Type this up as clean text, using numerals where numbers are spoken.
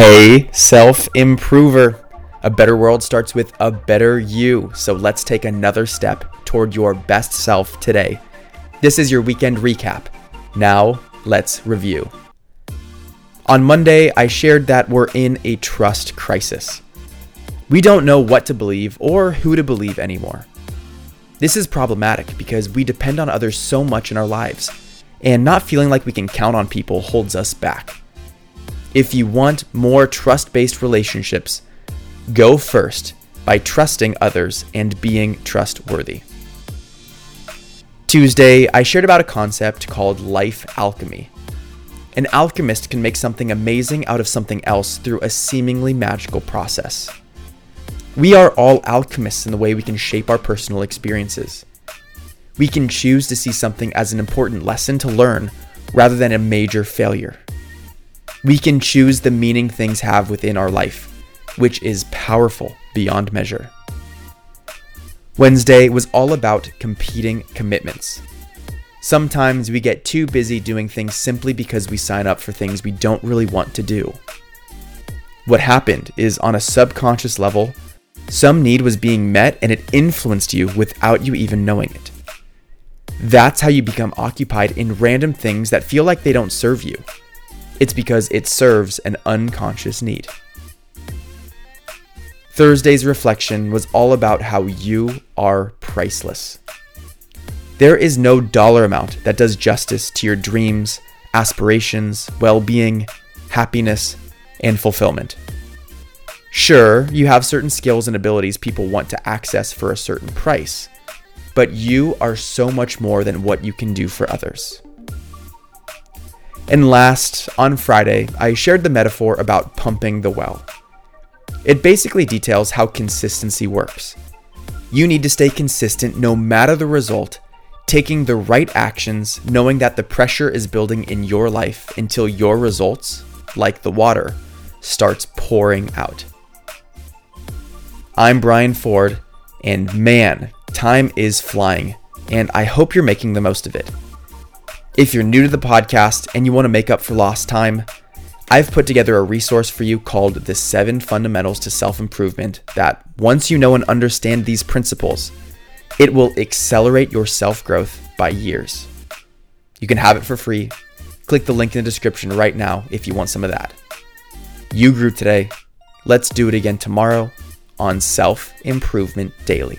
Hey, self-improver. A better world starts with a better you. So let's take another step toward your best self today. This is your weekend recap. Now, let's review. On Monday, I shared that we're in a trust crisis. We don't know what to believe or who to believe anymore. This is problematic because we depend on others so much in our lives, and not feeling like we can count on people holds us back. If you want more trust-based relationships, go first by trusting others and being trustworthy. Tuesday, I shared about a concept called life alchemy. An alchemist can make something amazing out of something else through a seemingly magical process. We are all alchemists in the way we can shape our personal experiences. We can choose to see something as an important lesson to learn rather than a major failure. We can choose the meaning things have within our life, which is powerful beyond measure. Wednesday was all about competing commitments. Sometimes we get too busy doing things simply because we sign up for things we don't really want to do. What happened is, on a subconscious level, some need was being met and it influenced you without you even knowing it. That's how you become occupied in random things that feel like they don't serve you. It's because it serves an unconscious need. Thursday's reflection was all about how you are priceless. There is no dollar amount that does justice to your dreams, aspirations, well-being, happiness, and fulfillment. Sure, you have certain skills and abilities people want to access for a certain price, but you are so much more than what you can do for others. And last, on Friday, I shared the metaphor about pumping the well. It basically details how consistency works. You need to stay consistent no matter the result, taking the right actions, knowing that the pressure is building in your life until your results, like the water, starts pouring out. I'm Brian Ford, and man, time is flying, and I hope you're making the most of it. If you're new to the podcast and you want to make up for lost time, I've put together a resource for you called The 7 Fundamentals to Self-Improvement that, once you know and understand these principles, it will accelerate your self-growth by years. You can have it for free. Click the link in the description right now if you want some of that. You grew today. Let's do it again tomorrow on Self-Improvement Daily.